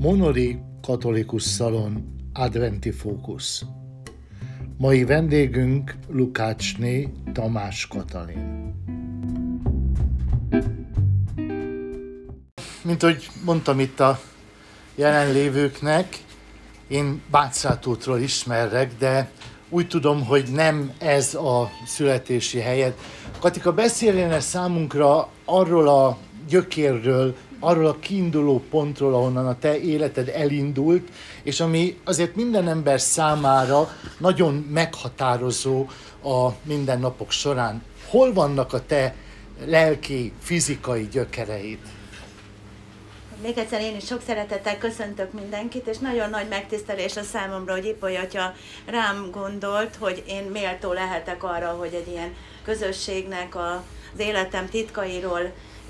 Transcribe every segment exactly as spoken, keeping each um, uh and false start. Monori Katolikus Salon, Adventi Fókusz. Mai vendégünk Lukácsné Tamás Katalin. Mint ahogy mondtam itt a jelenlévőknek, én Bácsátótról ismerek, de úgy tudom, hogy nem ez a születési helyed. Katika, beszéljen számunkra arról a gyökérről, arról a kiinduló pontról, ahonnan a te életed elindult, és ami azért minden ember számára nagyon meghatározó a mindennapok során. Hol vannak a te lelki, fizikai gyökereid? Még egyszer én is sok szeretettel köszöntök mindenkit, és nagyon nagy megtisztelés a számomra, hogy Ipolyi atya rám gondolt, hogy én méltó lehetek arra, hogy egy ilyen közösségnek az életem titkairól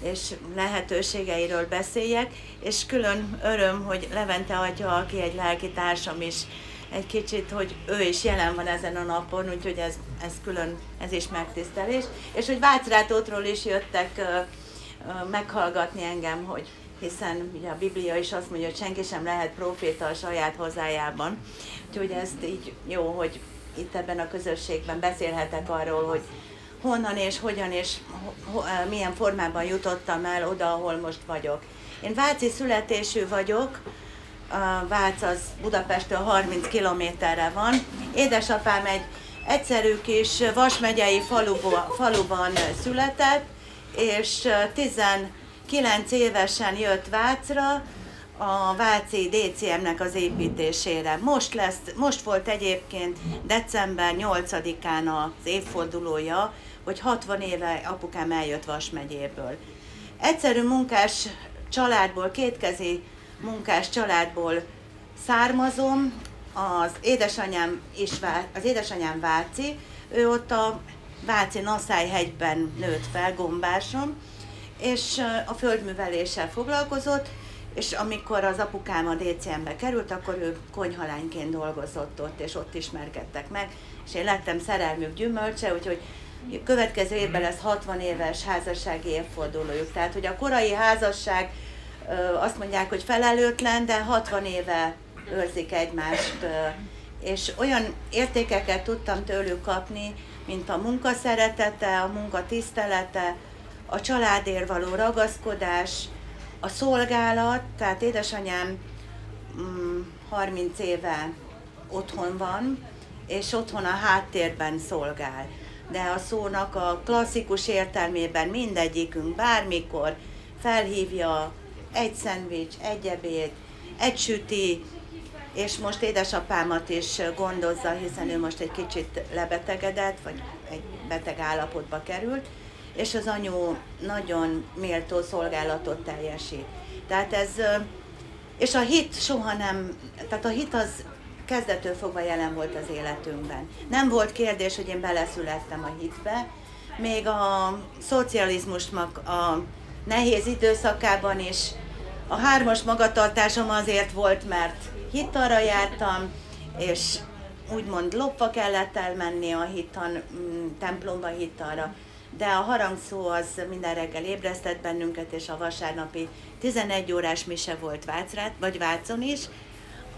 és lehetőségeiről beszéljek, és külön öröm, hogy Levente atya, aki egy lelki társam is, egy kicsit, hogy ő is jelen van ezen a napon, úgyhogy ez, ez külön, ez is megtisztelés. És hogy Vácrátótról is jöttek ö, ö, meghallgatni engem, hogy hiszen ugye a Biblia is azt mondja, hogy senki sem lehet próféta a saját hazájában. Úgyhogy ezt így jó, hogy itt ebben a közösségben beszélhetek arról, hogy honnan és hogyan és milyen formában jutottam el oda, ahol most vagyok. Én váci születésű vagyok, Vác az Budapesttől harminc kilométerre van. Édesapám egy egyszerű kis vasmegyei faluba, faluban született, és tizenkilenc évesen jött Vácra a Váci dé cé emnek az építésére. Most, lesz, most volt egyébként december nyolcadikán az évfordulója, hogy hatvan éve apukám eljött Vasmegyéből. Egyszerű munkás családból, kétkezi munkás családból származom, az édesanyám, is, az édesanyám váci, ő ott a Váci Naszály hegyben nőtt fel, Gombáson, és a földműveléssel foglalkozott, és amikor az apukám a dé cé embe került, akkor ő konyhalányként dolgozott ott, és ott ismerkedtek meg, és én lettem szerelmük gyümölcse, úgyhogy következő évben lesz hatvan éves házassági évfordulójuk. Tehát, hogy a korai házasság, azt mondják, hogy felelőtlen, de hatvan éve őrzik egymást, és olyan értékeket tudtam tőlük kapni, mint a munka szeretete, a munka tisztelete, a családért való ragaszkodás, a szolgálat, tehát édesanyám harminc éve otthon van, és otthon a háttérben szolgál. De a szónak a klasszikus értelmében mindegyikünk bármikor felhívja egy szendvics, egy ebéd, egy süti, és most édesapámat is gondozza, hiszen ő most egy kicsit lebetegedett, vagy egy beteg állapotba került, és az anyu nagyon méltó szolgálatot teljesít. Tehát ez, és a hit soha nem, tehát a hit az kezdettől fogva jelen volt az életünkben. Nem volt kérdés, hogy én beleszülettem a hitbe, még a szocializmusnak a nehéz időszakában is a hármas magatartásom azért volt, mert hittanra jártam, és úgymond lopva kellett elmenni a hittan, templomba hittanra. De a harangszó az minden reggel ébresztett bennünket, és a vasárnapi tizenegy órás mise volt Vácrát, vagy Vácon is,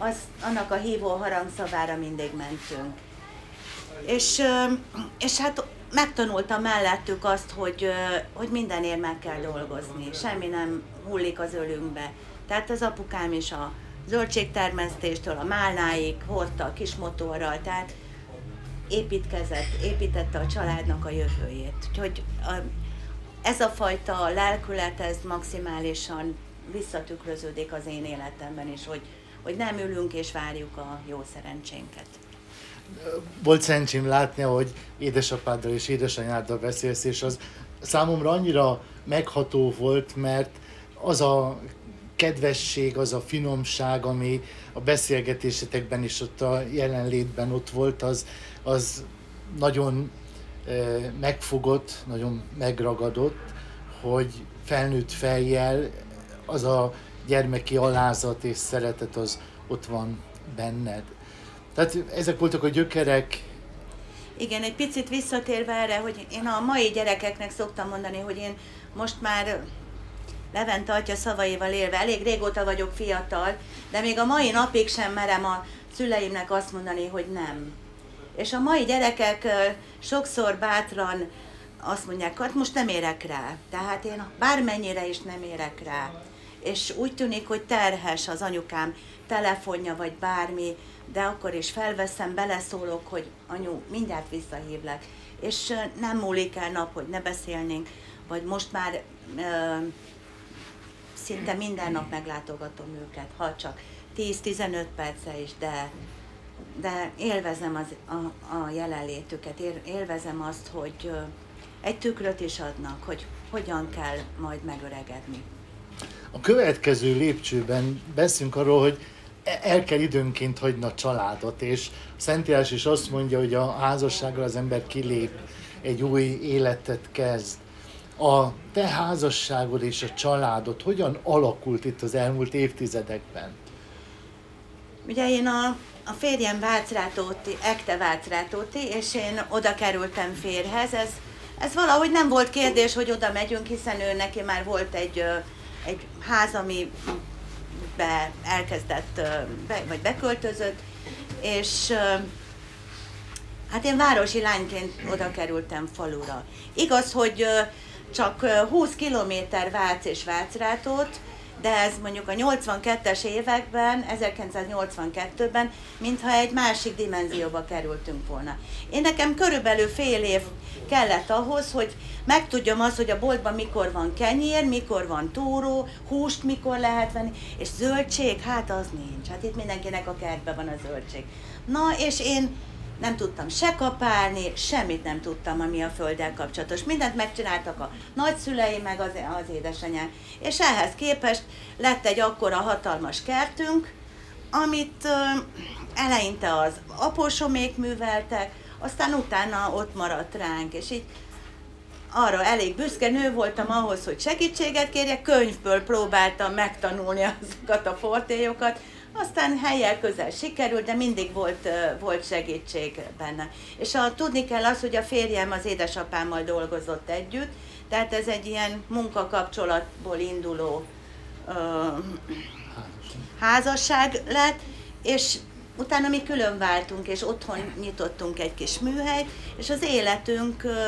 az, annak a hívó harangszavára mindig mentünk. És, és hát megtanultam mellettük azt, hogy, hogy mindenért meg kell dolgozni, semmi nem hullik az ölünkbe. Tehát az apukám is a zöldségtermesztéstől a málnáig hordta kis motorral, tehát építkezett, építette a családnak a jövőjét. Úgyhogy ez a fajta lelkület, ez maximálisan visszatükröződik az én életemben is, hogy, hogy nem ülünk és várjuk a jó szerencsénket. Volt szerencsém látni, hogy édesapáddal és édesanyáddal beszélsz, és az számomra annyira megható volt, mert az a kedvesség, az a finomság, ami a beszélgetésetekben is ott a jelenlétben ott volt, az, az nagyon megfogott, nagyon megragadott, hogy felnőtt fejjel az a gyermeki alázat és szeretet az ott van benned. Tehát ezek voltak a gyökerek. Igen, egy picit visszatérve erre, hogy én a mai gyerekeknek szoktam mondani, hogy én most már Levente atya szavaival élve, elég régóta vagyok fiatal, de még a mai napig sem merem a szüleimnek azt mondani, hogy nem. És a mai gyerekek sokszor bátran azt mondják, hát most nem érek rá. Tehát én bármennyire is nem érek rá. És úgy tűnik, hogy terhes az anyukám telefonja, vagy bármi, de akkor is felveszem, beleszólok, hogy anyu, mindjárt visszahívlek. És nem múlik el nap, hogy ne beszélnénk, vagy most már ö, szinte minden nap meglátogatom őket, ha csak tíz-tizenöt perce is, de, de élvezem az, a, a jelenlétüket, élvezem azt, hogy ö, egy tükröt is adnak, hogy hogyan kell majd megöregedni. A következő lépcsőben beszélünk arról, hogy el kell időnként hagyni a családot, és Szentírás is azt mondja, hogy a házassággal az ember kilép, egy új életet kezd. A te házasságod és a családod hogyan alakult itt az elmúlt évtizedekben? Ugye én a, a férjem Vácrátóti, Ekte Vácrátóti, és én oda kerültem férhez. Ez, ez valahogy nem volt kérdés, hogy oda megyünk, hiszen ő neki már volt egy, egy ház, ami be, elkezdett, be, vagy beköltözött, és hát én városi lányként oda kerültem falura. Igaz, hogy csak húsz kilométer Vác és Vácrátót, de ez mondjuk a nyolcvankettes években, ezerkilencszáznyolcvankettőben, mintha egy másik dimenzióba kerültünk volna. Én nekem körülbelül fél év kellett ahhoz, hogy megtudjam azt, hogy a boltban mikor van kenyér, mikor van túró, húst mikor lehet venni, és zöldség, hát az nincs. Hát itt mindenkinek a kertben van a zöldség. Na, és én nem tudtam se kapálni, semmit nem tudtam, ami a földdel kapcsolatos. Mindent megcsináltak a nagyszüleim, meg az, az édesanyám. És ehhez képest lett egy akkora hatalmas kertünk, amit ö, eleinte az apósomék műveltek, aztán utána ott maradt ránk, és így arra elég büszke nő voltam ahhoz, hogy segítséget kérjek, könyvből próbáltam megtanulni azokat a fortélyokat, aztán helyjel közel sikerült, de mindig volt, volt segítség benne. És a, tudni kell az, hogy a férjem az édesapámmal dolgozott együtt, tehát ez egy ilyen munkakapcsolatból induló ö, házasság lett, és utána mi külön váltunk, és otthon nyitottunk egy kis műhelyt, és az életünk ö,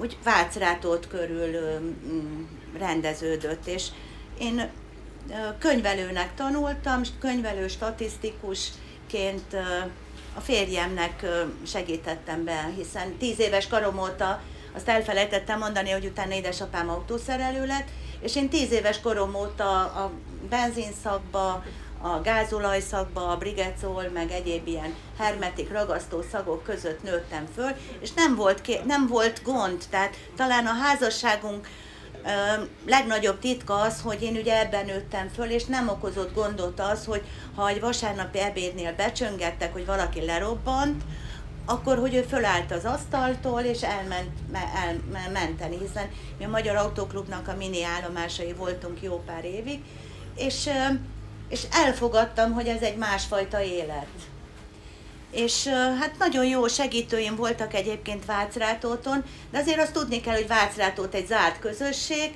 úgy Vácrátót körül ö, rendeződött, és én könyvelőnek tanultam, könyvelő statisztikusként a férjemnek segítettem be, hiszen tíz éves karom óta, azt elfelejtettem mondani, hogy utána édesapám autószerelő lett, és én tíz éves korom óta a benzinszakba, a gázolajszakba, a brigecol, meg egyéb ilyen hermetik ragasztó szagok között nőttem föl, és nem volt, nem volt gond, tehát talán a házasságunk Ö, legnagyobb titka az, hogy én ugye ebben nőttem föl, és nem okozott gondot az, hogy ha egy vasárnapi ebédnél becsöngettek, hogy valaki lerobbant, akkor hogy ő fölállt az asztaltól, és elment elmenteni, hiszen mi a Magyar Autóklubnak a mini állomásai voltunk jó pár évig, és, és elfogadtam, hogy ez egy másfajta élet. És hát nagyon jó segítőim voltak egyébként Vácrátóton, de azért azt tudni kell, hogy Vácrátót egy zárt közösség,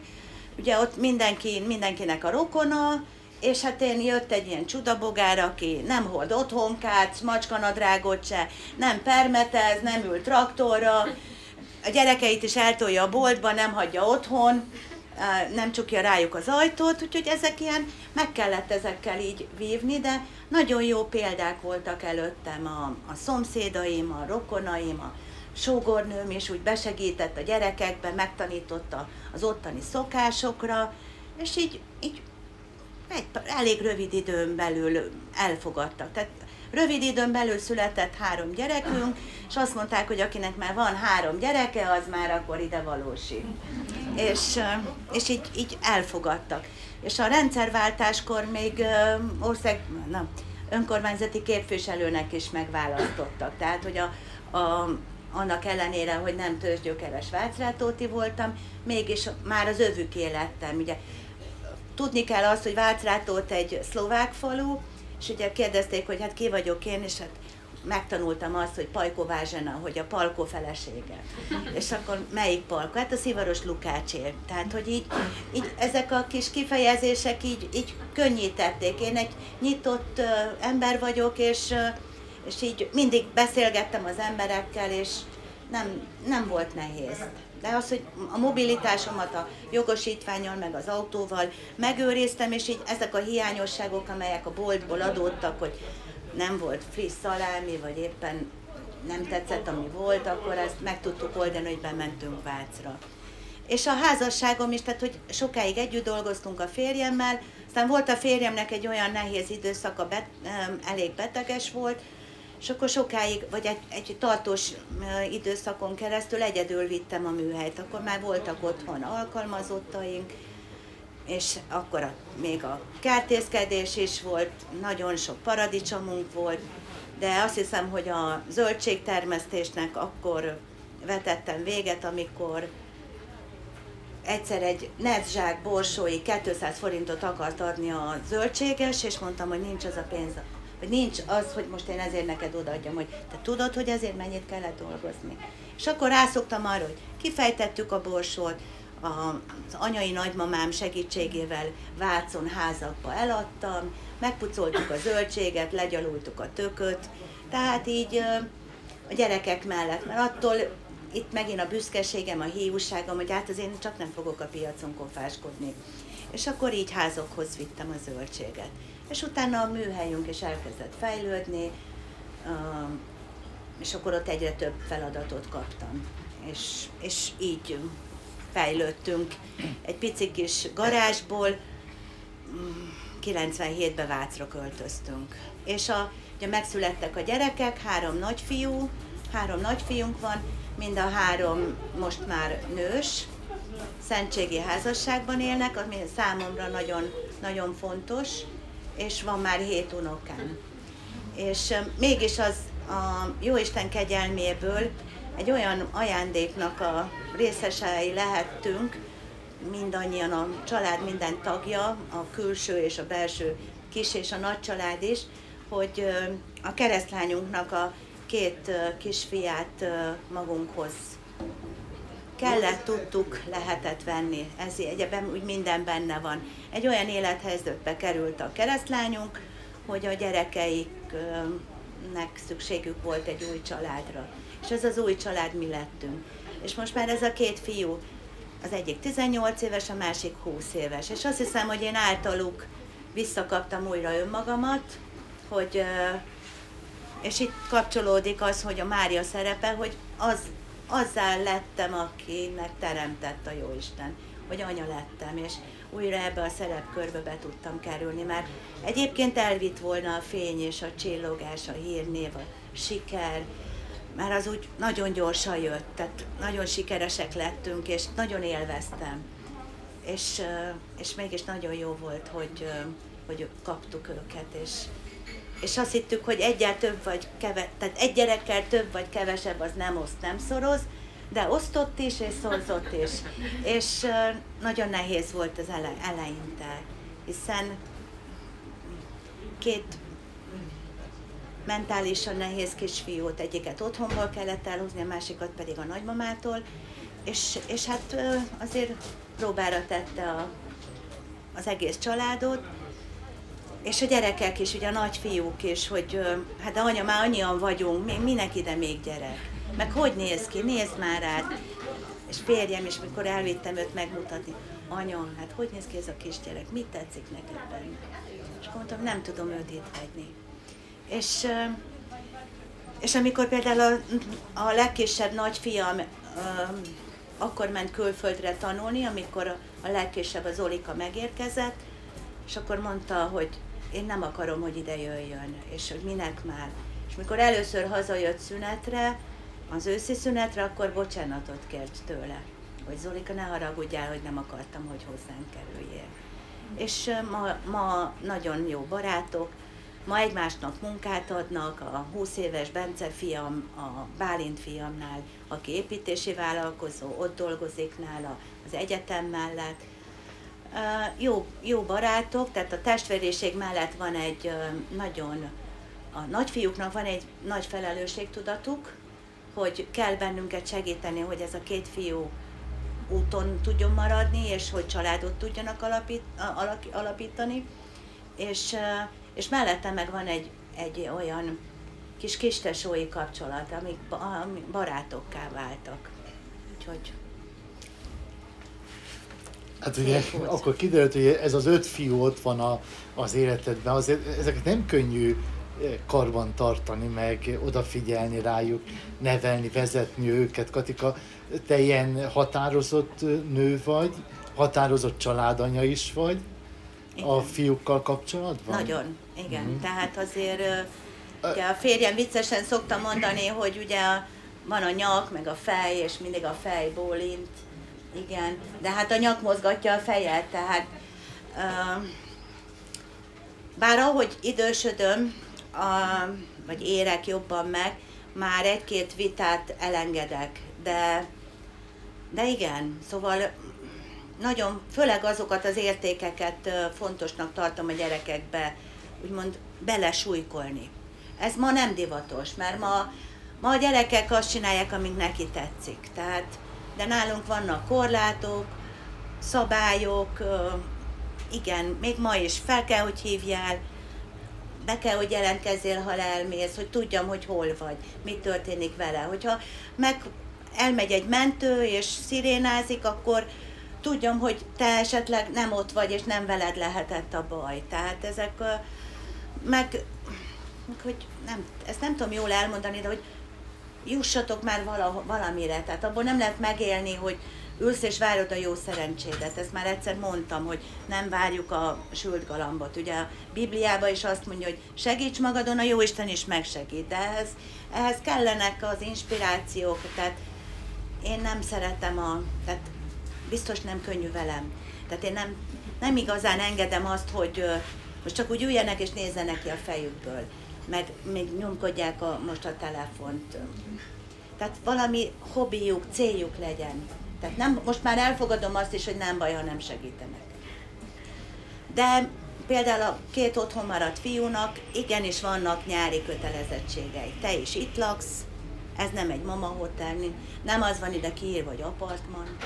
ugye ott mindenki, mindenkinek a rokona, és hát én jött egy ilyen csudabogár, aki nem hord otthonkát, macskanadrágot se, nem permetez, nem ül traktorra, a gyerekeit is eltolja a boltba, nem hagyja otthon, nem csukja rájuk az ajtót, úgyhogy ezek ilyen, meg kellett ezekkel így vívni, de nagyon jó példák voltak előttem a, a szomszédaim, a rokonaim, a sógornőm is úgy besegített a gyerekekbe, megtanította az ottani szokásokra, és így, így egy, elég rövid időn belül elfogadtak. Tehát rövid időn belül született három gyerekünk, és azt mondták, hogy akinek már van három gyereke, az már akkor ide valósi. És, és így, így elfogadtak. És a rendszerváltáskor még ország, na, önkormányzati képviselőnek is megválasztottak. Tehát, hogy a, a, annak ellenére, hogy nem tőzsgyökeres Vácrátóti voltam, mégis már az övüké lettem. Ugye, tudni kell azt, hogy Vácrátót egy szlovák falu, és ugye kérdezték, hogy hát ki vagyok én, és hát megtanultam azt, hogy Pajkó Vázsena, hogy a Palkó felesége. És akkor melyik Palkó? Hát a Szivaros Lukácsé. Tehát, hogy így, így ezek a kis kifejezések így, így könnyítették. Én egy nyitott uh, ember vagyok, és, uh, és így mindig beszélgettem az emberekkel, és nem, nem volt nehéz. De az, hogy a mobilitásomat a jogosítvánnyal, meg az autóval megőriztem, és így ezek a hiányosságok, amelyek a boltból adódtak, hogy nem volt friss szalámi, vagy éppen nem tetszett, ami volt, akkor ezt meg tudtuk oldani, hogy bementünk Vácra. És a házasságom is, tehát hogy sokáig együtt dolgoztunk a férjemmel, aztán volt a férjemnek egy olyan nehéz időszaka, bet, elég beteges volt, és akkor sokáig, vagy egy, egy tartós időszakon keresztül egyedül vittem a műhelyt. Akkor már voltak otthon alkalmazottaink, és akkor a, még a kertészkedés is volt, nagyon sok paradicsomunk volt, de azt hiszem, hogy a zöldségtermesztésnek akkor vetettem véget, amikor egyszer egy netzsák borsói kétszáz forintot akart adni a zöldséges, és mondtam, hogy nincs az a pénz. Hogy nincs az, hogy most én ezért neked odaadjam, hogy te tudod, hogy ezért mennyit kellett dolgozni. És akkor rászoktam arra, hogy kifejtettük a borsót, az anyai nagymamám segítségével Vácon házakba eladtam, megpucoltuk a zöldséget, legyalultuk a tököt, tehát így a gyerekek mellett, mert attól itt megint a büszkeségem, a hiúságom, hogy hát az én csak nem fogok a piacon kofáskodni. És akkor így házakhoz vittem a zöldséget. És utána a műhelyünk is elkezdett fejlődni, és akkor ott egyre több feladatot kaptam. És, és így fejlődtünk. Egy pici kis garázsból kilencvenhétben Vácra költöztünk. És a, ugye megszülettek a gyerekek, három nagyfiú, három nagyfiunk van, mind a három most már nős, szentségi házasságban élnek, ami számomra nagyon, nagyon fontos, és van már hét unokám. És mégis az a Jóisten kegyelméből egy olyan ajándéknak a részesei lehettünk, mindannyian a család minden tagja, a külső és a belső kis és a nagy család is, hogy a keresztlányunknak a két kisfiát magunkhoz kellett, tudtuk, lehetett venni. Ez egyébként úgy minden benne van. Egy olyan élethelyzetbe került a keresztlányunk, hogy a gyerekeiknek szükségük volt egy új családra. És ez az új család mi lettünk. És most már ez a két fiú, az egyik tizennyolc éves, a másik húsz éves. És azt hiszem, hogy én általuk visszakaptam újra önmagamat, hogy, és itt kapcsolódik az, hogy a Mária szerepe, hogy az azzal lettem, akinek teremtett a Jóisten, hogy anya lettem, és újra ebbe a szerepkörbe be tudtam kerülni, mert egyébként elvitt volna a fény és a csillogás, a hírnév, a siker, mert az úgy nagyon gyorsan jött, tehát nagyon sikeresek lettünk, és nagyon élveztem. És, és mégis nagyon jó volt, hogy, hogy kaptuk őket, és, és azt hittük, hogy egyel több vagy keve, tehát egy gyerekkel több vagy kevesebb, az nem oszt, nem szoroz, de osztott is, és szorzott is. És nagyon nehéz volt az ele, eleinte, hiszen két mentálisan nehéz kisfiút, egyiket otthonból kellett elhúzni, a másikat pedig a nagymamától, és, és hát azért próbára tette a, az egész családot, és a gyerekek is, ugye a nagyfiúk is, hogy hát de anya, már annyian vagyunk, még minek ide még gyerek? Meg hogy néz ki? Nézd már át! És férjem is, mikor elvittem őt megmutatni, anya, hát hogy néz ki ez a kisgyerek? Mit tetszik neked benne? És mondtam, nem tudom őt itt hagyni. És, és amikor például a, a legkisebb nagyfiam akkor ment külföldre tanulni, amikor a legkisebb, a Zolika megérkezett, és akkor mondta, hogy én nem akarom, hogy ide jöjjön, és hogy minek már. És mikor először hazajött szünetre, az őszi szünetre, akkor bocsánatot kért tőle, hogy Zolika, ne haragudjál, hogy nem akartam, hogy hozzánk kerüljél. És ma, ma nagyon jó barátok, ma egymásnak munkát adnak, a húsz éves Bence fiam, a Bálint fiamnál, aki építési vállalkozó, ott dolgozik nála az egyetem mellett. Uh, jó, jó barátok, tehát a testvériség mellett van egy uh, nagyon uh, a nagyfiúknak van egy nagy felelősségtudatuk, hogy kell bennünket segíteni, hogy ez a két fiú úton tudjon maradni, és hogy családot tudjanak alapít, alak, alapítani. És, és mellette meg van egy, egy olyan kis kistesói kapcsolat, amik barátokká váltak. Úgyhogy... Hát ugye akkor kiderült, hogy ez az öt fiú ott van a, az életedben, azért ezeket nem könnyű karban tartani, meg odafigyelni rájuk, nevelni, vezetni őket. Katika, te ilyen határozott nő vagy, határozott családanya is vagy, igen. A fiúkkal kapcsolatban? Nagyon, igen. Mm. Tehát azért ugye a férjem viccesen szokta mondani, hogy ugye van a nyak, meg a fej, és mindig a fej bólint. Igen, de hát a nyak mozgatja a fejet, tehát uh, bár ahogy idősödöm, a, vagy érek jobban meg, már egy-két vitát elengedek, de, de igen, szóval nagyon, főleg azokat az értékeket fontosnak tartom a gyerekekbe, úgymond belesújkolni. Ez ma nem divatos, mert ma, ma a gyerekek azt csinálják, amíg neki tetszik, tehát de nálunk vannak korlátok, szabályok, igen, még ma is fel kell, hogy hívjál, be kell, hogy jelentkezzél, ha elmész, hogy tudjam, hogy hol vagy, mi történik vele. Hogyha meg elmegy egy mentő és szirénázik, akkor tudjam, hogy te esetleg nem ott vagy, és nem veled lehetett a baj. Tehát ezek, meg, hogy nem, ezt nem tudom jól elmondani, de hogy jussatok már vala, valamire, tehát abból nem lehet megélni, hogy ülsz és várod a jó szerencsédet. Ezt már egyszer mondtam, hogy nem várjuk a sült galambot. Ugye a Bibliában is azt mondja, hogy segíts magadon, a Jóisten is megsegít, de ehhez, ehhez kellenek az inspirációk, tehát én nem szeretem a... tehát biztos nem könnyű velem. Tehát én nem, nem igazán engedem azt, hogy most csak úgy üljenek és nézzenek ki a fejükből. Meg még nyomkodják a, most a telefont. Tehát valami hobbijuk, céljuk legyen. Tehát nem, most már elfogadom azt is, hogy nem baj, ha nem segítenek. De például a két otthon maradt fiúnak igenis vannak nyári kötelezettségei. Te is itt laksz, ez nem egy mama hotel, nem az van ide kiírva, hogy apartman.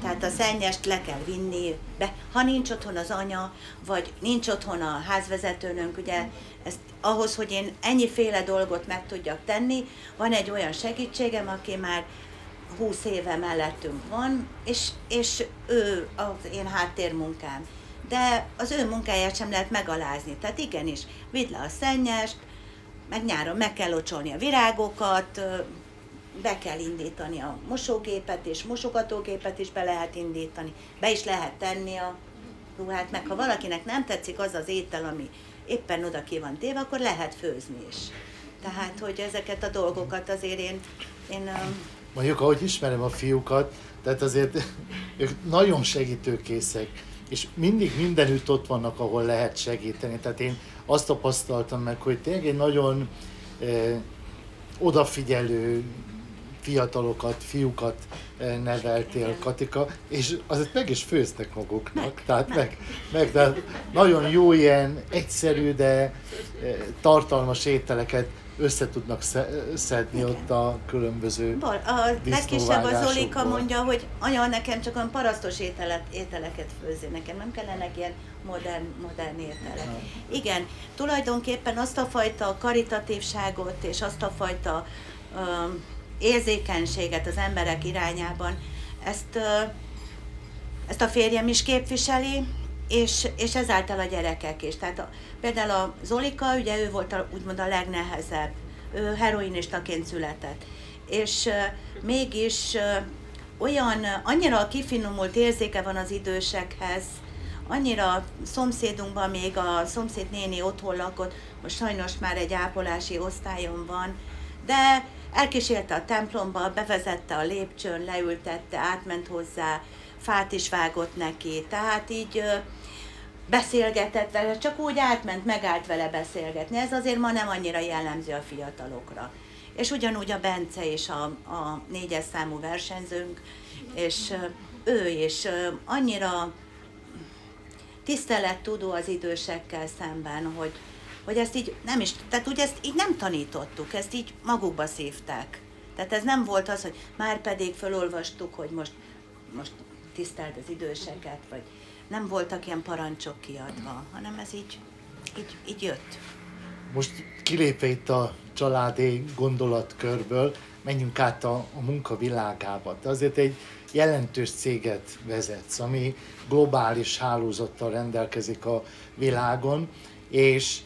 Tehát a szennyest le kell vinni be. Ha nincs otthon az anya, vagy nincs otthon a házvezetőnünk, ugye ezt, ahhoz, hogy én ennyiféle dolgot meg tudjak tenni, van egy olyan segítségem, aki már húsz éve mellettünk van, és, és ő az én háttérmunkám. De az ő munkáját sem lehet megalázni. Tehát igenis, vidd le a szennyest, meg nyáron meg kell locsolni a virágokat, be kell indítani a mosógépet, és mosogatógépet is be lehet indítani, be is lehet tenni a ruhát, meg ha valakinek nem tetszik az az étel, ami éppen oda ki van téve, akkor lehet főzni is. Tehát, hogy ezeket a dolgokat azért én... én mondjuk, ahogy ismerem a fiúkat, tehát azért ők nagyon segítőkészek, és mindig mindenütt ott vannak, ahol lehet segíteni. Tehát én azt tapasztaltam meg, hogy tényleg egy nagyon eh, odafigyelő fiatalokat, fiúkat neveltél, igen. Katika, és azért meg is főztek maguknak, meg, tehát meg, meg, meg tehát nagyon jó ilyen egyszerű, de tartalmas ételeket össze tudnak szedni, igen. Ott a különböző a legkisebb a Zolika mondja, hogy anya, nekem csak olyan parasztos ételet, ételeket főzi, nekem nem kellenek ilyen modern, modern ételek. Igen, tulajdonképpen azt a fajta karitatívságot és azt a fajta um, érzékenységet az emberek irányában, ezt, ezt a férjem is képviseli, és, és ezáltal a gyerekek is. Tehát a, például a Zolika, ugye ő volt a, úgymond a legnehezebb, ő heroinistaként született, és mégis olyan, annyira kifinomult érzéke van az idősekhez, annyira szomszédunkban még a szomszéd néni otthon lakott, most sajnos már egy ápolási osztályon van, de elkísérte a templomba, bevezette a lépcsőn, leültette, átment hozzá, fát is vágott neki, tehát így beszélgetett vele, csak úgy átment, megállt vele beszélgetni. Ez azért ma nem annyira jellemző a fiatalokra. És ugyanúgy a Bence is a, a négyes számú versenyzőnk, és ő is annyira tisztelettudó az idősekkel szemben, hogy hogy ezt így nem is, tehát ugye ezt így nem tanítottuk, ezt így magukba szívták. Tehát ez nem volt az, hogy már pedig felolvastuk, hogy most, most tiszteld az időseket, vagy nem voltak ilyen parancsok kiadva, hanem ez így, így, így jött. Most kilépve itt a családi gondolatkörből, menjünk át a, a munka világába. Te azért egy jelentős céget vezetsz, ami globális hálózattal rendelkezik a világon, és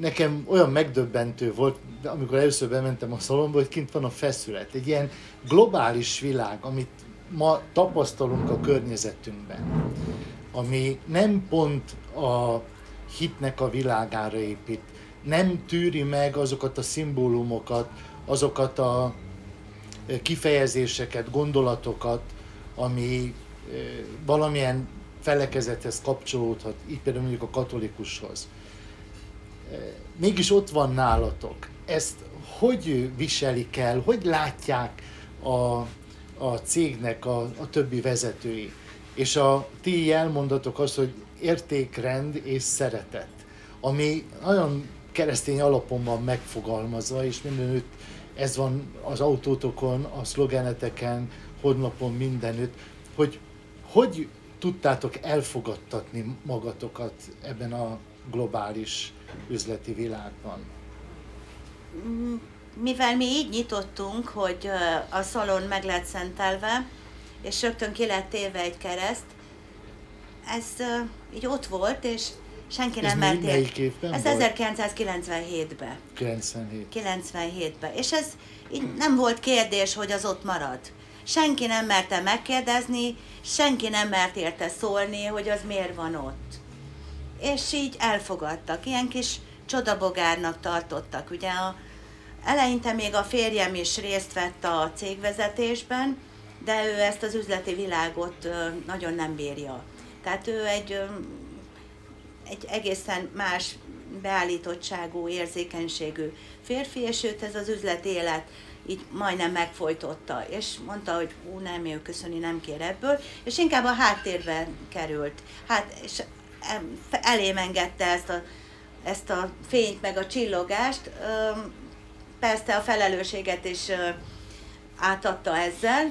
nekem olyan megdöbbentő volt, amikor először bementem a szalomba, hogy kint van a feszület. Egy ilyen globális világ, amit ma tapasztalunk a környezetünkben, ami nem pont a hitnek a világára épít, nem tűri meg azokat a szimbólumokat, azokat a kifejezéseket, gondolatokat, ami valamilyen felekezethez kapcsolódhat, így például mondjuk a katolikushoz. Mégis ott van nálatok. Ezt hogy viselik el, hogy látják a, a cégnek a, a többi vezetői? És a ti elmondatok az, hogy értékrend és szeretet, ami nagyon keresztény alapon van megfogalmazva, és mindenütt ez van az autótokon, a szlogeneteken, honlapon, mindenütt, hogy hogy tudtátok elfogadtatni magatokat ebben a globális üzleti világban? Mivel mi így nyitottunk, hogy a szalon meg lett szentelve, és rögtön ki lett téve egy kereszt, ez így ott volt, és senki nem mert ér... Ez ezerkilencszázkilencvenhétben. kilencvenhétben. És ez így nem volt kérdés, hogy az ott marad. Senki nem merte megkérdezni, senki nem mert érte szólni, hogy az miért van ott. És így elfogadtak. Ilyen kis csodabogárnak tartottak. Ugye a, eleinte még a férjem is részt vett a cégvezetésben, de ő ezt az üzleti világot nagyon nem bírja. Tehát ő egy... egy egészen más beállítottságú, érzékenységű férfi, és őt ez az üzleti élet így majdnem megfojtotta, és mondta, hogy hú, nem, ő köszöni nem kér ebből, és inkább a háttérbe került. Hát, és elém engedte ezt a, ezt a fényt, meg a csillogást, persze a felelősséget is átadta ezzel,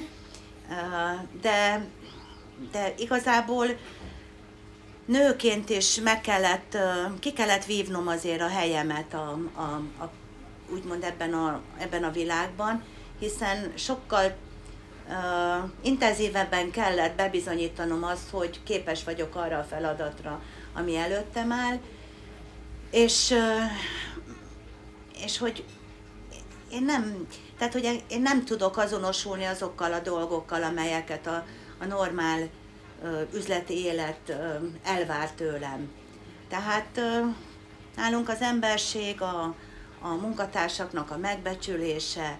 de, de igazából nőként is meg kellett, ki kellett vívnom azért a helyemet a, a, a, úgymond ebben a, ebben a világban, hiszen sokkal uh, intenzívebben kellett bebizonyítanom azt, hogy képes vagyok arra a feladatra, ami előttem áll, és, uh, és hogy én nem, tehát, hogy én nem tudok azonosulni azokkal a dolgokkal, amelyeket a, a normál üzleti élet elvár tőlem. Tehát nálunk az emberség, a, a munkatársaknak a megbecsülése,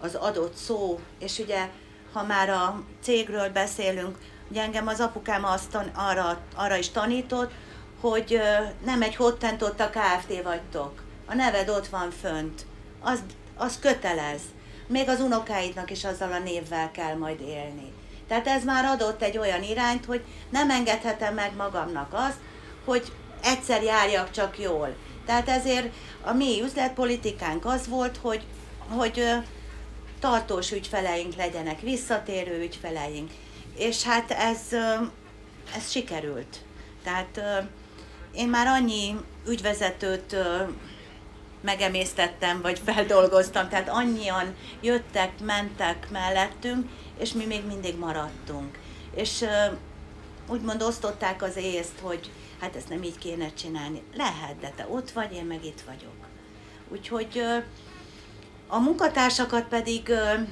az adott szó, és ugye, ha már a cégről beszélünk, ugye engem az apukám azt tan, arra, arra is tanított, hogy nem egy hottentott a Kft. Vagytok. A neved ott van fönt. Az, az kötelez. Még az unokáidnak is azzal a névvel kell majd élni. Tehát ez már adott egy olyan irányt, hogy nem engedhetem meg magamnak azt, hogy egyszer járjak csak jól. Tehát ezért a mi üzletpolitikánk az volt, hogy, hogy tartós ügyfeleink legyenek, visszatérő ügyfeleink. És hát ez, ez sikerült. Tehát én már annyi ügyvezetőt megemésztettem, vagy feldolgoztam, tehát annyian jöttek, mentek mellettünk, és mi még mindig maradtunk. És uh, úgymond osztották az észt, hogy hát ezt nem így kéne csinálni. Lehet, de te ott vagy, én meg itt vagyok. Úgyhogy uh, a munkatársakat pedig, uh,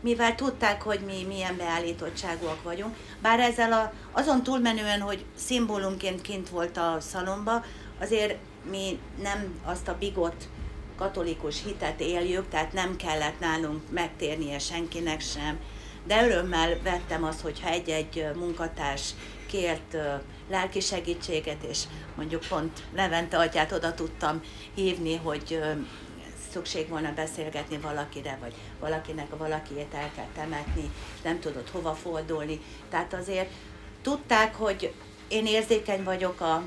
mivel tudták, hogy mi milyen beállítottságúak vagyunk, bár ezzel a, azon túlmenően, hogy szimbólumként kint volt a szalomba, azért mi nem azt a bigot katolikus hitet éljük, tehát nem kellett nálunk megtérnie senkinek sem. De örömmel vettem azt, hogyha egy-egy munkatárs kért lelki segítséget, és mondjuk pont Levente atyát oda tudtam hívni, hogy szükség volna beszélgetni valakire, vagy valakinek valakiét el kell temetni, nem tudott hova fordulni. Tehát azért tudták, hogy én érzékeny vagyok a,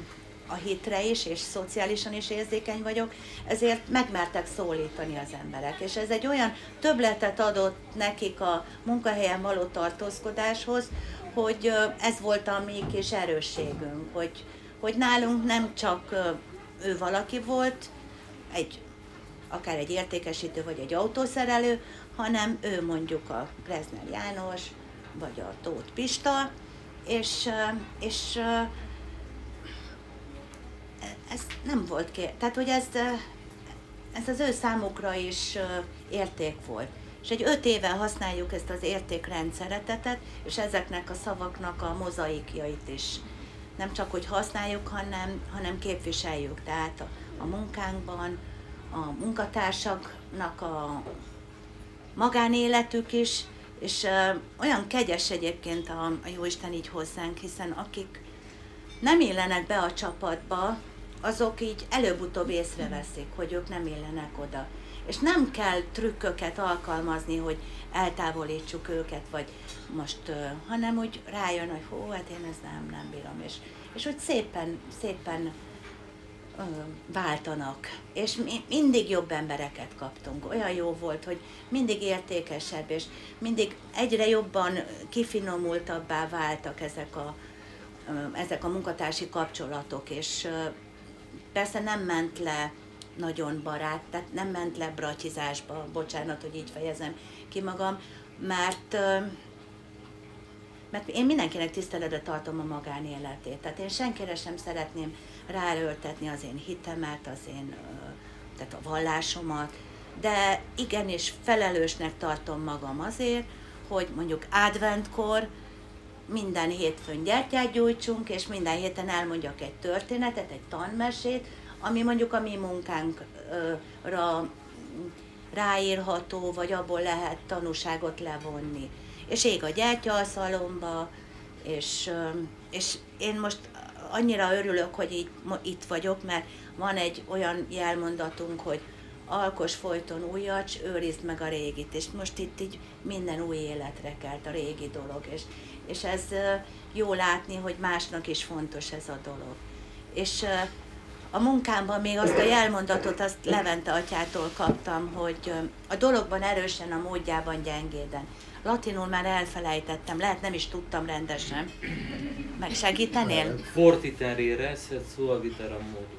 a hitre is, és szociálisan is érzékeny vagyok, ezért megmertek szólítani az emberek. És ez egy olyan többletet adott nekik a munkahelyen való tartózkodáshoz, hogy ez volt a mi kis erősségünk, hogy, hogy nálunk nem csak ő valaki volt, egy, akár egy értékesítő vagy egy autószerelő, hanem ő mondjuk a Kreszler János, vagy a Tóth Pista, és, és ez nem volt kér... Tehát, hogy ez, ez az ő számukra is érték volt. És egy öt éve használjuk ezt az értékrendszeretet, és ezeknek a szavaknak a mozaikjait is. Nem csak, hogy használjuk, hanem, hanem képviseljük. Tehát a, a munkánkban, a munkatársaknak a magánéletük is, és ö, olyan kegyes egyébként a, a Jóisten így hozzánk, hiszen akik nem illenek be a csapatba, azok így előbb-utóbb észreveszik, hogy ők nem illenek oda. És nem kell trükköket alkalmazni, hogy eltávolítsuk őket, vagy most, ö, hanem úgy rájön, hogy hú, hát én ezt nem, nem bírom. És, és úgy szépen, szépen ö, váltanak. És mi mindig jobb embereket kaptunk. Olyan jó volt, hogy mindig értékesebb, és mindig egyre jobban kifinomultabbá váltak ezek a, ö, ezek a munkatársi kapcsolatok, és ö, persze nem ment le nagyon barát, tehát nem ment le bratizásba, bocsánat, hogy így fejezem ki magam, mert, mert én mindenkinek tiszteletbe tartom a magánéletét. Tehát én senkire sem szeretném ráöltetni az én hitemet, az én, tehát a vallásomat, de igenis felelősnek tartom magam azért, hogy mondjuk adventkor minden hétfőn gyertyát gyújtsunk, és minden héten elmondjak egy történetet, egy tanmesét, ami mondjuk a mi munkánkra ráírható, vagy abból lehet tanúságot levonni. És ég a gyertya a szalomba, és, és én most annyira örülök, hogy így, itt vagyok, mert van egy olyan jelmondatunk, hogy alkos folyton újacs, őrizd meg a régit, és most itt így minden új életre kelt a régi dolog, és, és ez jó látni, hogy másnak is fontos ez a dolog. És a munkámban még azt a jelmondatot, azt Levente atyától kaptam, hogy a dologban erősen, a módjában gyengéden. Latinul már elfelejtettem, lehet nem is tudtam rendesen. Megsegítenél? Fortiter in re, suaviter in modo.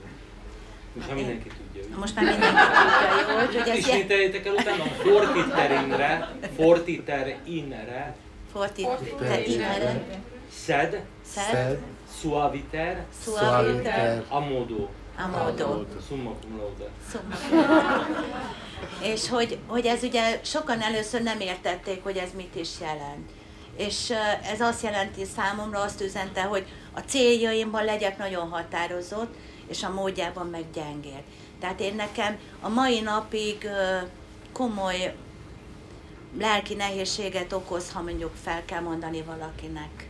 Most már mindenki tudja. Most már mindenki tudja, jól, hogy ez... Ismételjétek el utána, fortiter in re, fortiter in re, fortiter in re, szed, szed, suaviter, suaviter, a modo, a modo, summa cum laude. És hogy, hogy ez ugye sokan először nem értették, hogy ez mit is jelent. És ez azt jelenti számomra, azt üzente, hogy a céljaimban legyek nagyon határozott, és a módjában meg gyengér. Tehát én nekem a mai napig komoly lelki nehézséget okoz, ha mondjuk fel kell mondani valakinek.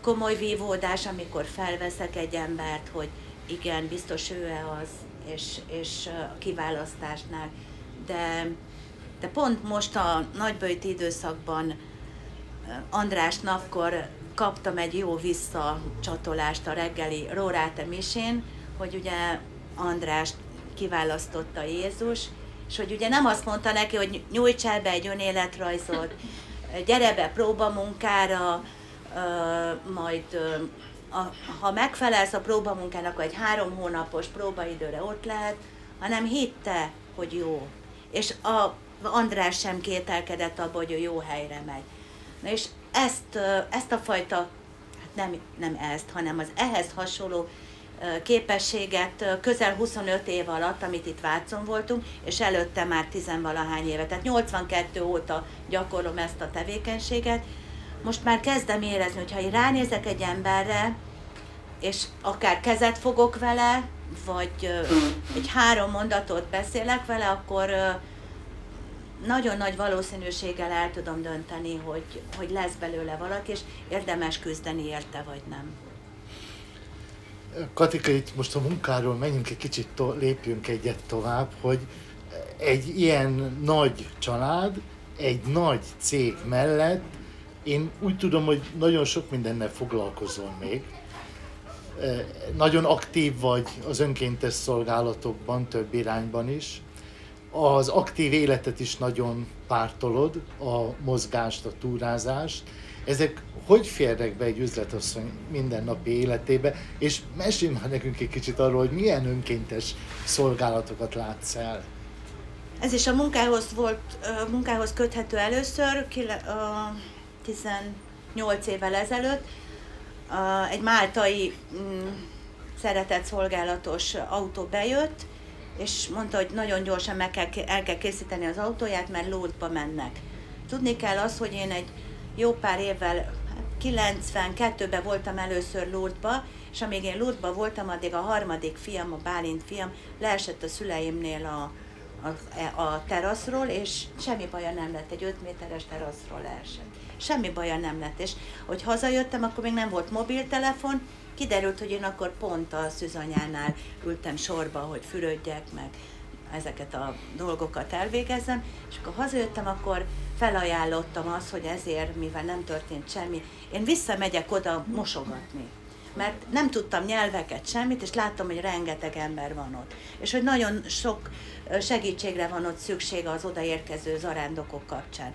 Komoly vívódás, amikor felveszek egy embert, hogy igen, biztos ő-e az, és, és a kiválasztásnál. De, de pont most a nagyböjti időszakban András napkor kaptam egy jó visszacsatolást a reggeli Róráte misén, hogy ugye Andrást kiválasztotta Jézus, és hogy ugye nem azt mondta neki, hogy nyújts el be egy önéletrajzot, gyere be próbamunkára, majd ha megfelelsz a próbamunkának, akkor egy három hónapos próbaidőre ott lehet, hanem hitte, hogy jó. És a András sem kételkedett abban, hogy ő jó helyre megy. Na és ezt, ezt a fajta, hát nem, nem ezt, hanem az ehhez hasonló képességet közel huszonöt év alatt, amit itt Vácon voltunk, és előtte már tizenvalahány éve, tehát nyolcvankettő óta gyakorlom ezt a tevékenységet. Most már kezdem érezni, hogyha én ránézek egy emberre, és akár kezet fogok vele, vagy egy három mondatot beszélek vele, akkor nagyon nagy valószínűséggel el tudom dönteni, hogy, hogy lesz belőle valaki, és érdemes küzdeni érte, vagy nem. Katika, itt most a munkáról menjünk egy kicsit, to- lépjünk egyet tovább, hogy egy ilyen nagy család, egy nagy cég mellett, én úgy tudom, hogy nagyon sok mindennel foglalkozol még, nagyon aktív vagy az önkéntes szolgálatokban, több irányban is. Az aktív életet is nagyon pártolod, a mozgást, a túrázást. Ezek hogy férnek be egy üzletasszony mindennapi életébe? És mesélj már nekünk egy kicsit arról, hogy milyen önkéntes szolgálatokat látsz el. Ez is a munkához volt, a munkához köthető először, tizennyolc évvel ezelőtt. Egy máltai szeretetszolgálatos autó bejött, és mondta, hogy nagyon gyorsan meg kell, el kell készíteni az autóját, mert Lourdesba mennek. Tudni kell azt, hogy én egy jó pár évvel, kilencvenkettőben voltam először Lourdesba, és amíg én Lourdesba voltam, addig a harmadik fiam, a Bálint fiam leesett a szüleimnél a, a, a teraszról, és semmi baja nem lett, egy öt méteres teraszról leesett. Semmi baja nem lett, és hogy hazajöttem, akkor még nem volt mobiltelefon, kiderült, hogy én akkor pont a szűzanyánál ültem sorba, hogy fürödjek, meg ezeket a dolgokat elvégezzem, és akkor hazajöttem, akkor felajánlottam azt, hogy ezért, mivel nem történt semmi, én visszamegyek oda mosogatni. Mert nem tudtam nyelveket, semmit, és láttam, hogy rengeteg ember van ott. És hogy nagyon sok segítségre van ott szüksége az odaérkező zarándokok kapcsán.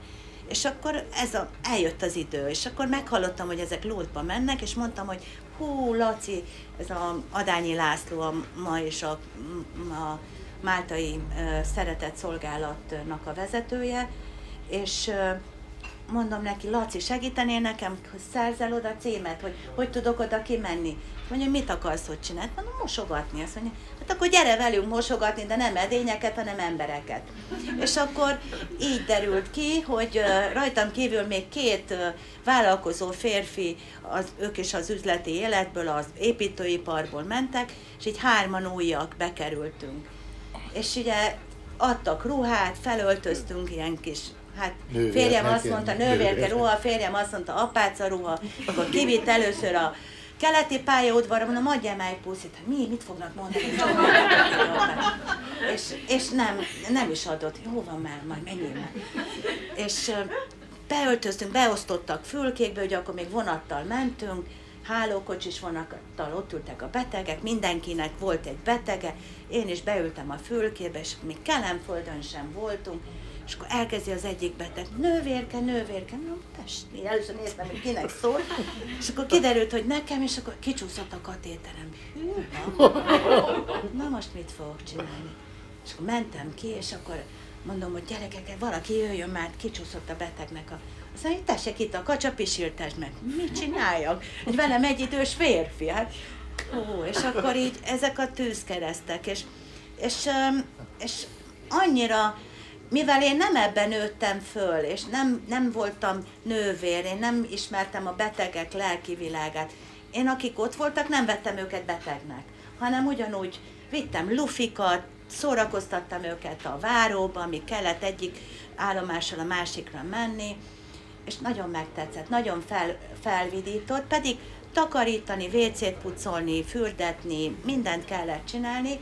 És akkor ez a, eljött az idő, és akkor meghallottam, hogy ezek Lourdesba mennek, és mondtam, hogy hú, Laci, ez a Adányi László a ma és a, a máltai e, szeretetszolgálatnak a vezetője, és e, mondom neki, Laci, segítenél nekem, hogy szerzel oda címet, hogy hogy tudok oda kimenni? Mondja, mit akarsz, hogy csináld? Mondom, mosogatni. Azt mondja, hát akkor gyere velünk mosogatni, de nem edényeket, hanem embereket. És akkor így derült ki, hogy rajtam kívül még két vállalkozó férfi, az, ők is az üzleti életből, az építőiparból mentek, és így hárman újak bekerültünk. És ugye adtak ruhát, felöltöztünk ilyen kis, hát férjem azt mondta, nővérke ruha, férjem azt mondta, apáca ruha, akkor kivitt először a keleti pályaudvarra, mondom, adjál már egy puszit, hát mi, mit fognak mondani? és és nem, nem is adott, jó van már, majd menjél már. És beöltöztünk, beosztottak fülkékbe, ugye akkor még vonattal mentünk, hálókocsis vonattal, ott ültek a betegek, mindenkinek volt egy betege, én is beültem a fülkébe, és még Kellenföldön sem voltunk, és akkor elkezdi az egyik beteg, nővérke, nővérke, mondom, tessék, először néztem, hogy kinek szól, és akkor kiderült, hogy nekem, és akkor kicsúszott a katéterem. Hű, na most mit fogok csinálni? És akkor mentem ki, és akkor mondom, hogy gyerekek, valaki jöjjön már, kicsúszott a betegnek a... Azt mondja, tessék itt a kacsa, pisiltesd meg, mit csináljak? Egy velem egy idős férfi, hát... Ó, és akkor így ezek a tűzkeresztek, és, és, és annyira... Mivel én nem ebben nőttem föl, és nem, nem voltam nővér, én nem ismertem a betegek lelki világát. Én, akik ott voltak, nem vettem őket betegnek, hanem ugyanúgy vittem lufikat, szórakoztattam őket a váróba, ami kellett egyik állomással a másikra menni, és nagyon megtetszett, nagyon fel, felvidított, pedig takarítani, vécét pucolni, fürdetni, mindent kellett csinálni,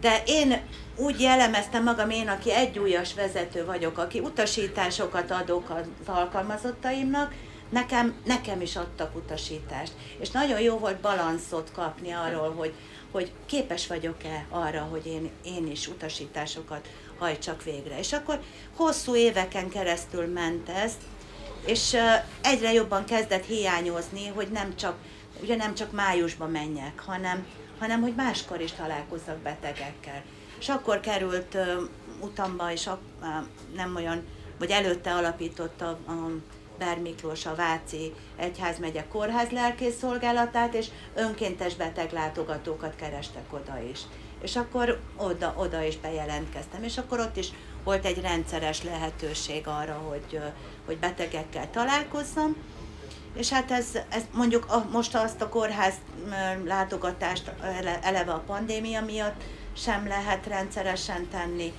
de én úgy jellemeztem magam, én, aki egyújas vezető vagyok, aki utasításokat adok az alkalmazottaimnak, nekem, nekem is adtak utasítást. És nagyon jó volt balanszot kapni arról, hogy, hogy képes vagyok-e arra, hogy én, én is utasításokat hajtsak végre. És akkor hosszú éveken keresztül ment ez, és egyre jobban kezdett hiányozni, hogy nem csak, ugye nem csak májusba menjek, hanem, hanem hogy máskor is találkozzak betegekkel. És akkor került uh, utamba, és a, uh, nem olyan, vagy előtte alapította a um, Bér Miklós a Váci Egyházmegye Kórház lelkész szolgálatát, és önkéntes beteglátogatókat kerestek oda is. És akkor oda, oda is bejelentkeztem, és akkor ott is volt egy rendszeres lehetőség arra, hogy, uh, hogy betegekkel találkozzam. És hát ez, ez mondjuk a, most azt a kórház uh, látogatást ele, eleve a pandémia miatt sem lehet rendszeresen tenni,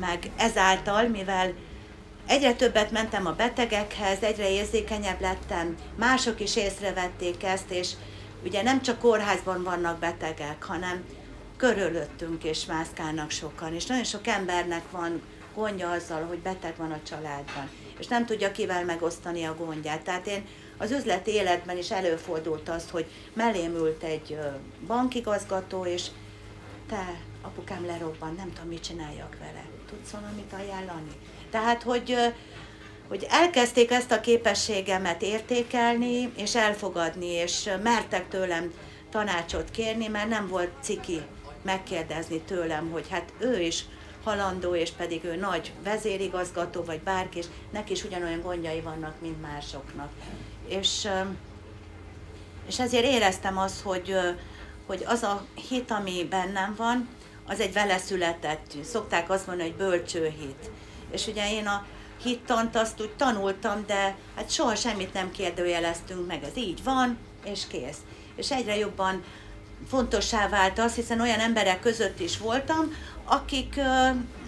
meg ezáltal, mivel egyre többet mentem a betegekhez, egyre érzékenyebb lettem, mások is észrevették ezt, és ugye nem csak kórházban vannak betegek, hanem körülöttünk és mászkálnak sokan, és nagyon sok embernek van gondja azzal, hogy beteg van a családban, és nem tudja kivel megosztani a gondját. Tehát én az üzleti életben is előfordult az, hogy mellém ült egy bankigazgató, és te, apukám, lerobban, nem tudom, mit csináljak vele. Tudsz valamit ajánlani? Tehát, hogy, hogy elkezdték ezt a képességemet értékelni, és elfogadni, és mertek tőlem tanácsot kérni, mert nem volt ciki megkérdezni tőlem, hogy hát ő is halandó, és pedig ő nagy vezérigazgató, vagy bárki, és neki is ugyanolyan gondjai vannak, mint másoknak. És, és ezért éreztem azt, hogy, hogy az a hit, ami bennem van, az egy vele született. Szokták azt mondani, hogy bölcsőhit. És ugye én a hittant azt úgy tanultam, de hát soha semmit nem kérdőjeleztünk meg. Ez így van, és kész. És egyre jobban fontossá vált az, hiszen olyan emberek között is voltam, akik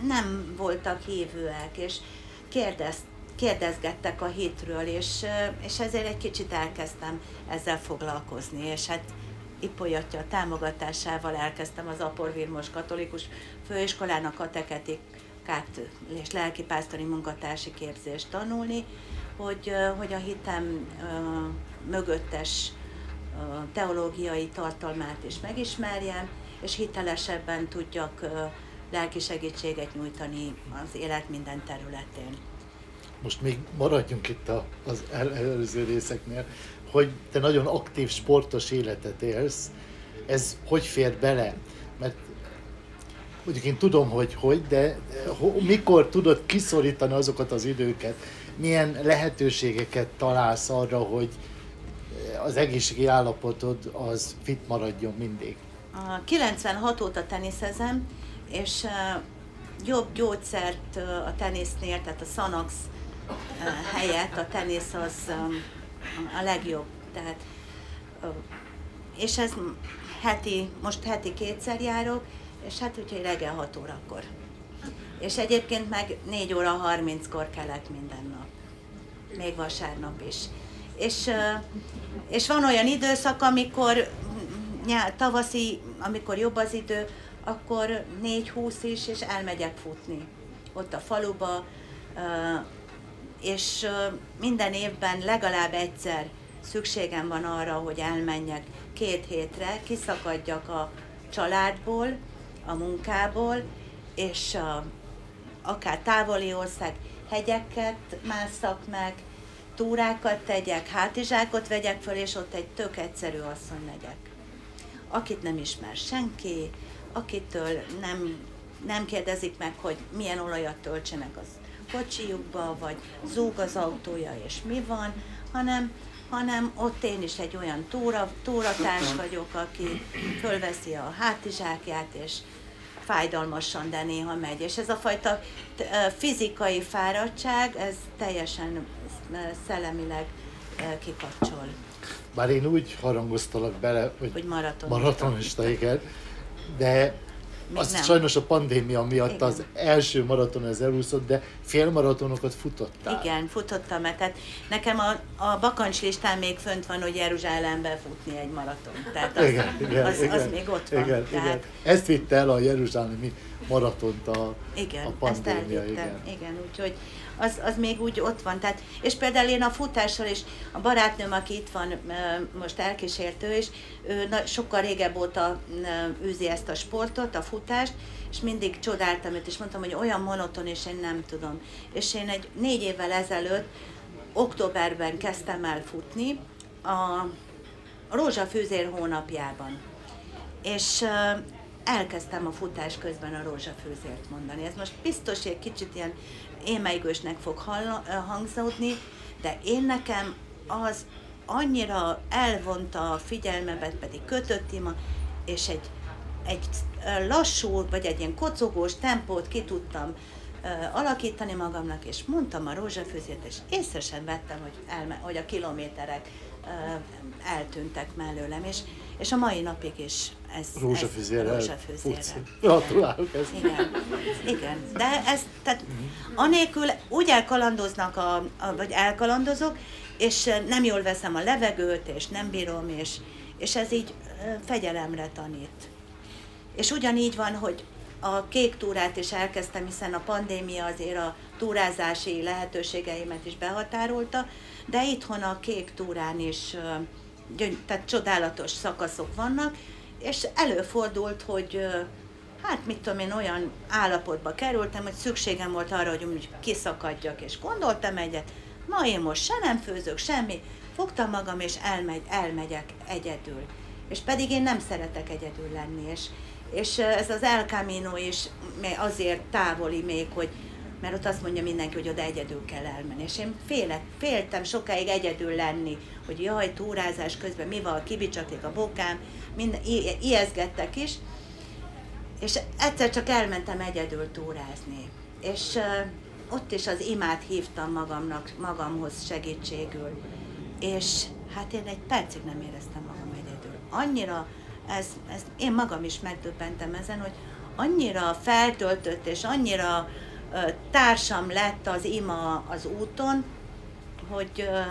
nem voltak hívőek, és kérdez, kérdezgettek a hitről, és, és ezért egy kicsit elkezdtem ezzel foglalkozni, és hát Ipolyi atya támogatásával elkezdtem az Apor-Virmos Katolikus Főiskolának kateketikát és lelkipásztori munkatársi képzést tanulni, hogy, hogy a hitem mögöttes teológiai tartalmát is megismerjem, és hitelesebben tudjak lelki segítséget nyújtani az élet minden területén. Most még maradjunk itt az előző részeknél, hogy te nagyon aktív sportos életet élsz. Ez hogy fér bele? Mert mondjuk én tudom, hogy hogy, de mikor tudod kiszorítani azokat az időket? Milyen lehetőségeket találsz arra, hogy az egészségi állapotod az fit maradjon mindig? kilencvenhat óta teniszezem, és jobb gyógyszert a tenisznél, tehát a Xanax helyett a tenisz az a legjobb. Tehát, és ez heti, most heti kétszer járok, és hát úgyhogy reggel hat órakor. És egyébként meg négy óra harminckor kelek minden nap, még vasárnap is. És, és van olyan időszak, amikor nyár, tavaszi, amikor jobb az idő, akkor négy-húsz is, és elmegyek futni ott a faluba, és minden évben legalább egyszer szükségem van arra, hogy elmenjek két hétre, kiszakadjak a családból, a munkából, és a, akár távoli ország, hegyeket másszak meg, túrákat tegyek, hátizsákot vegyek föl, és ott egy tök egyszerű asszony legyek, akit nem ismer senki, akitől nem, nem kérdezik meg, hogy milyen olajat töltsenek az kocsijukba, vagy zúg az autója, és mi van, hanem, hanem ott én is egy olyan túra, túratárs vagyok, aki fölveszi a hátizsákját, és fájdalmasan, de néha megy. És ez a fajta fizikai fáradtság, ez teljesen szellemileg kikapcsol. Bár én úgy harangoztalak bele, hogy, hogy maratonista, maratonista igen, de az sajnos a pandémia miatt igen. Az első maraton az elúszott, de félmaratonokat futottál. Igen, futottam, tehát nekem a, a bakancslistán még fönt van, hogy Jeruzsálemben futni egy maraton. Tehát az, igen, igen, az, igen, az még ott van. Igen, tehát... igen. Ezt vitte el a jeruzsálemi maratont a, igen, a pandémia. Igen, igen, úgyhogy az, az még úgy ott van. Tehát, és például én a futással is, a barátnőm, aki itt van, most elkísértő is, ő sokkal régebb óta űzi ezt a sportot, a futást, és mindig csodáltam őt, és mondtam, hogy olyan monoton, és én nem tudom. És én egy négy évvel ezelőtt, októberben kezdtem el futni, a rózsafűzér hónapjában. És elkezdtem a futás közben a rózsafűzért mondani. Ez most biztos, hogy egy kicsit ilyen émeigősnek fog hangzódni, de én nekem az annyira elvonta a figyelmemet, pedig kötött ima, és egy, egy lassú, vagy egy ilyen kocogós tempót ki tudtam alakítani magamnak, és mondtam a rózsafűzért, és észre sem vettem, hogy, elme, hogy a kilométerek eltűntek mellőlem, és, és a mai napig is ez rózsafűzérrel. Gratulálok ezt. Igen. Igen, de ez, tehát anélkül úgy elkalandoznak, a, a, vagy elkalandozok, és nem jól veszem a levegőt, és nem bírom, és, és ez így fegyelemre tanít. És ugyanígy van, hogy A kék túrát is elkezdtem, hiszen a pandémia azért a túrázási lehetőségeimet is behatárolta, de itthon a kék túrán is tehát csodálatos szakaszok vannak, és előfordult, hogy hát mit tudom én, olyan állapotba kerültem, hogy szükségem volt arra, hogy úgy kiszakadjak, és gondoltam egyet, ma én most se nem főzök, semmi, fogtam magam, és elmegy, elmegyek egyedül. És pedig én nem szeretek egyedül lenni, és, és ez az El Camino is azért távoli még, hogy, mert ott azt mondja mindenki, hogy oda egyedül kell elmenni, és én félek, féltem sokáig egyedül lenni, hogy jaj, túrázás közben mi van, kibicsaklik a bokám, minden, ijeszgettek is, és egyszer csak elmentem egyedül túrázni, és uh, ott is az imát hívtam magamnak, magamhoz segítségül, és hát én egy percig nem éreztem magam egyedül. Annyira, ez, ez, én magam is megdöbbentem ezen, hogy annyira feltöltött és annyira uh, társam lett az ima az úton, hogy uh,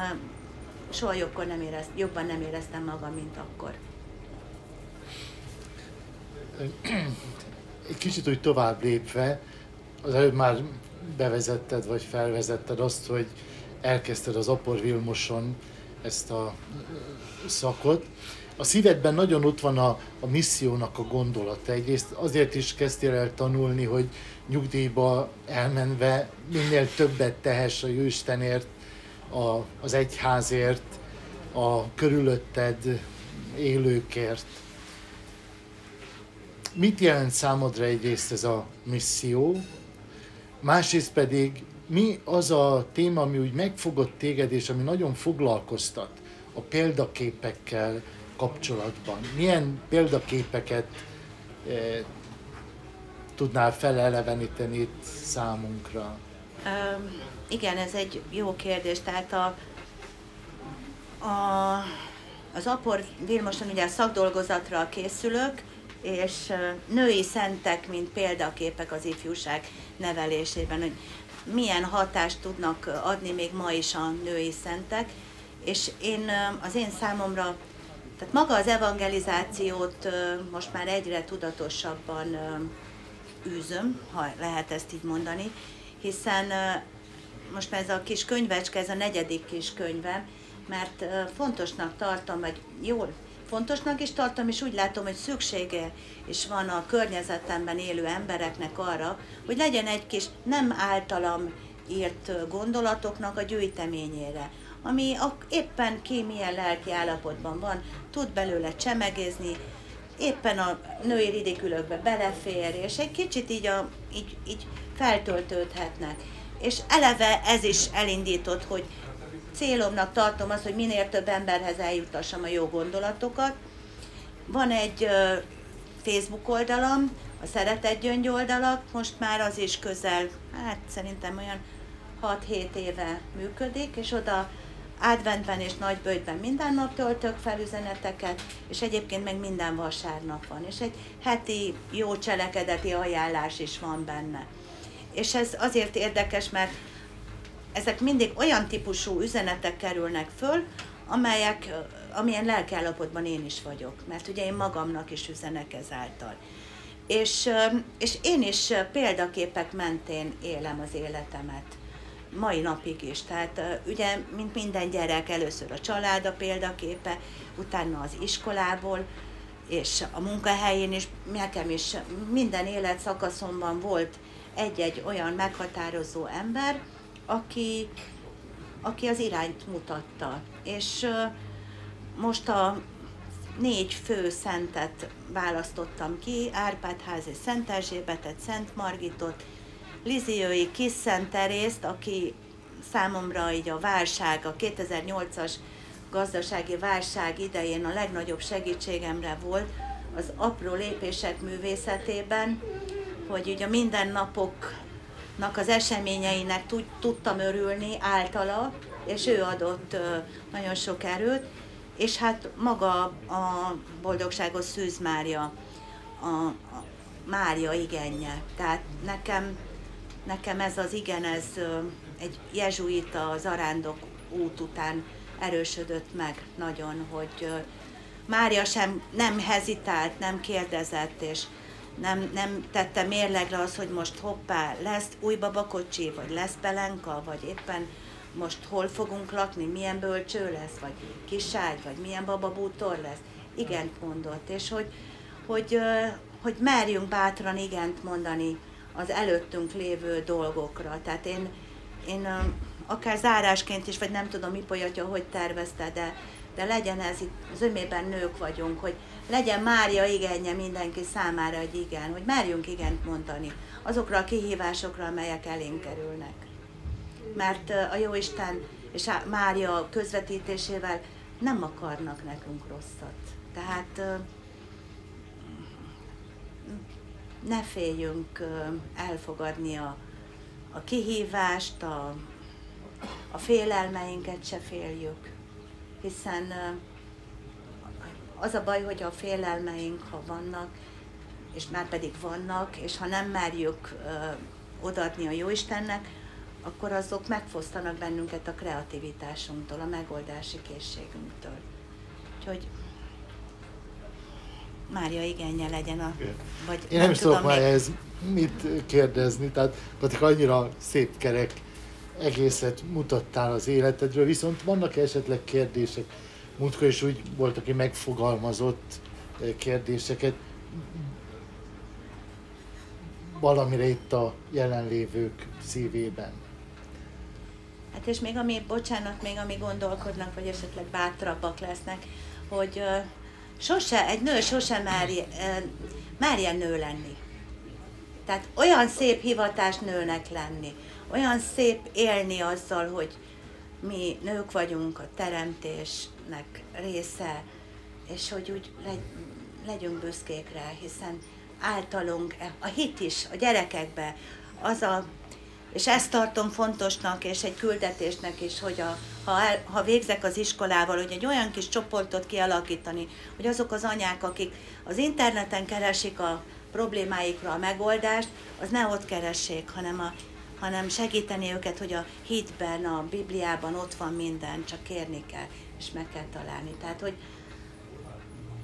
soha jobban nem, érez, jobban nem éreztem magam, mint akkor. Egy kicsit úgy tovább lépve, az előbb már bevezetted, vagy felvezetted azt, hogy elkezdted az Apor-Virmoson ezt a szakot. A szívedben nagyon ott van a, a missziónak a gondolata. Egyrészt azért is kezdtél el tanulni, hogy nyugdíjba elmenve minél többet tehess a Jóistenért, a, az egyházért, a körülötted élőkért. Mit jelent számodra egyrészt ez a misszió, másrészt pedig mi az a téma, ami úgy megfogott téged, és ami nagyon foglalkoztat a példaképekkel kapcsolatban? Milyen példaképeket eh, tudnál feleleveníteni itt számunkra? Um, igen, ez egy jó kérdés. Tehát a, a, az Apor-Virmoson ugye a szakdolgozatra készülök, és női szentek, mint példaképek az ifjúság nevelésében, hogy milyen hatást tudnak adni még ma is a női szentek, és én, az én számomra, tehát maga az evangelizációt most már egyre tudatosabban űzöm, ha lehet ezt így mondani, hiszen most már ez a kis könyvecske, ez a negyedik kis könyvem, mert fontosnak tartom, vagy jól, fontosnak is tartom, és úgy látom, hogy szüksége is van a környezetemben élő embereknek arra, hogy legyen egy kis nem általam írt gondolatoknak a gyűjteményére, ami éppen ki milyen lelki állapotban van, tud belőle csemegézni, éppen a női ridikülökbe belefér, és egy kicsit így, a, így, így feltöltődhetnek. És eleve ez is elindított, hogy célomnak tartom azt, hogy minél több emberhez eljutassam a jó gondolatokat. Van egy Facebook oldalam, a Szeretet Gyöngy oldalak, most már az is közel, hát szerintem olyan hat-hét éve működik, és oda adventben és nagyböjtben minden nap töltök fel üzeneteket, és egyébként meg minden vasárnap van, és egy heti jó cselekedeti ajánlás is van benne. És ez azért érdekes, mert ezek mindig olyan típusú üzenetek kerülnek föl, amelyek, amilyen lelkiállapotban én is vagyok, mert ugye én magamnak is üzenek ezáltal. És, és én is példaképek mentén élem az életemet, mai napig is. Tehát ugye, mint minden gyerek, először a család a példaképe, utána az iskolából, és a munkahelyén is, nekem is minden életszakaszomban volt egy-egy olyan meghatározó ember, Aki, aki az irányt mutatta. És uh, most a négy fő szentet választottam ki, Árpádházi Szent Erzsébetet, Szent Margitot, Liziói Kis-Szent Terézt, aki számomra így a válság, a kétezer-nyolcas gazdasági válság idején a legnagyobb segítségemre volt az apró lépések művészetében, hogy ugye mindennapok az eseményeinek tudtam örülni általa, és ő adott nagyon sok erőt, és hát maga a boldogságos Szűz Mária, a, a Mária igenje. Tehát nekem, nekem ez az igen, ez egy jezsuita a zarándok út után erősödött meg nagyon, hogy Mária sem nem hezitált, nem kérdezett, és nem, nem tette mérlegre az, hogy most hoppá, lesz új babakocsi, vagy lesz pelenka, vagy éppen most hol fogunk lakni, milyen bölcső lesz, vagy kiságy, vagy milyen bababútor lesz. Igent mondott, és hogy, hogy, hogy merjünk bátran igent mondani az előttünk lévő dolgokra. Tehát én, én akár zárásként is, vagy nem tudom, Ipolyi atya hogy tervezte, de, de legyen ez, itt zömében nők vagyunk, hogy legyen Mária igenje mindenki számára egy igen, hogy merjünk igent mondani azokra a kihívásokra, amelyek elénk kerülnek. Mert a Jóisten és Mária közvetítésével nem akarnak nekünk rosszat. Tehát ne féljünk elfogadni a, a kihívást, a, a félelmeinket se féljük, hiszen az a baj, hogy a félelmeink, ha vannak, és már pedig vannak, és ha nem merjük odaadni a Jóistennek, akkor azok megfosztanak bennünket a kreativitásunktól, a megoldási készségünktől. Úgyhogy Mária igennye legyen a... Vagy én nem, nem tudom már ez mit kérdezni, tehát Patika, annyira szép kerek egészet mutattál az életedről, viszont vannak esetleg kérdések? Múltkor is úgy volt, aki megfogalmazott kérdéseket. Valamire itt a jelenlévők szívében. Hát és még ami, bocsánat, még ami gondolkodnak, vagy esetleg bátrabbak lesznek, hogy uh, sose, egy nő sose merje, uh, merje nő lenni. Tehát olyan szép hivatás nőnek lenni, olyan szép élni azzal, hogy mi nők vagyunk, a teremtésnek része, és hogy úgy legy, legyünk büszkék rá, hiszen általunk, a hit is, a gyerekekbe, az a, és ezt tartom fontosnak, és egy küldetésnek is, hogy a, ha, el, ha végzek az iskolával, hogy egy olyan kis csoportot kialakítani, hogy azok az anyák, akik az interneten keresik a problémáikra a megoldást, az ne ott keressék, hanem, a, hanem segíteni őket, hogy a hitben, a Bibliában ott van minden, csak kérni kell, és meg kell találni. Tehát, hogy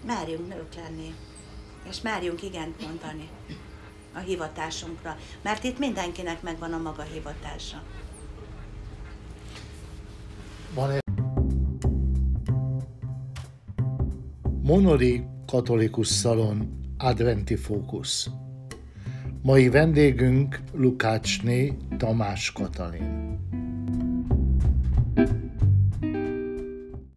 merjünk nők lenni. És merjünk igent mondani a hivatásunkra, mert itt mindenkinek megvan a maga hivatása. Monori Katolikus Salon Adventi Fókusz. Mai vendégünk Lukácsné Tamás Katalin.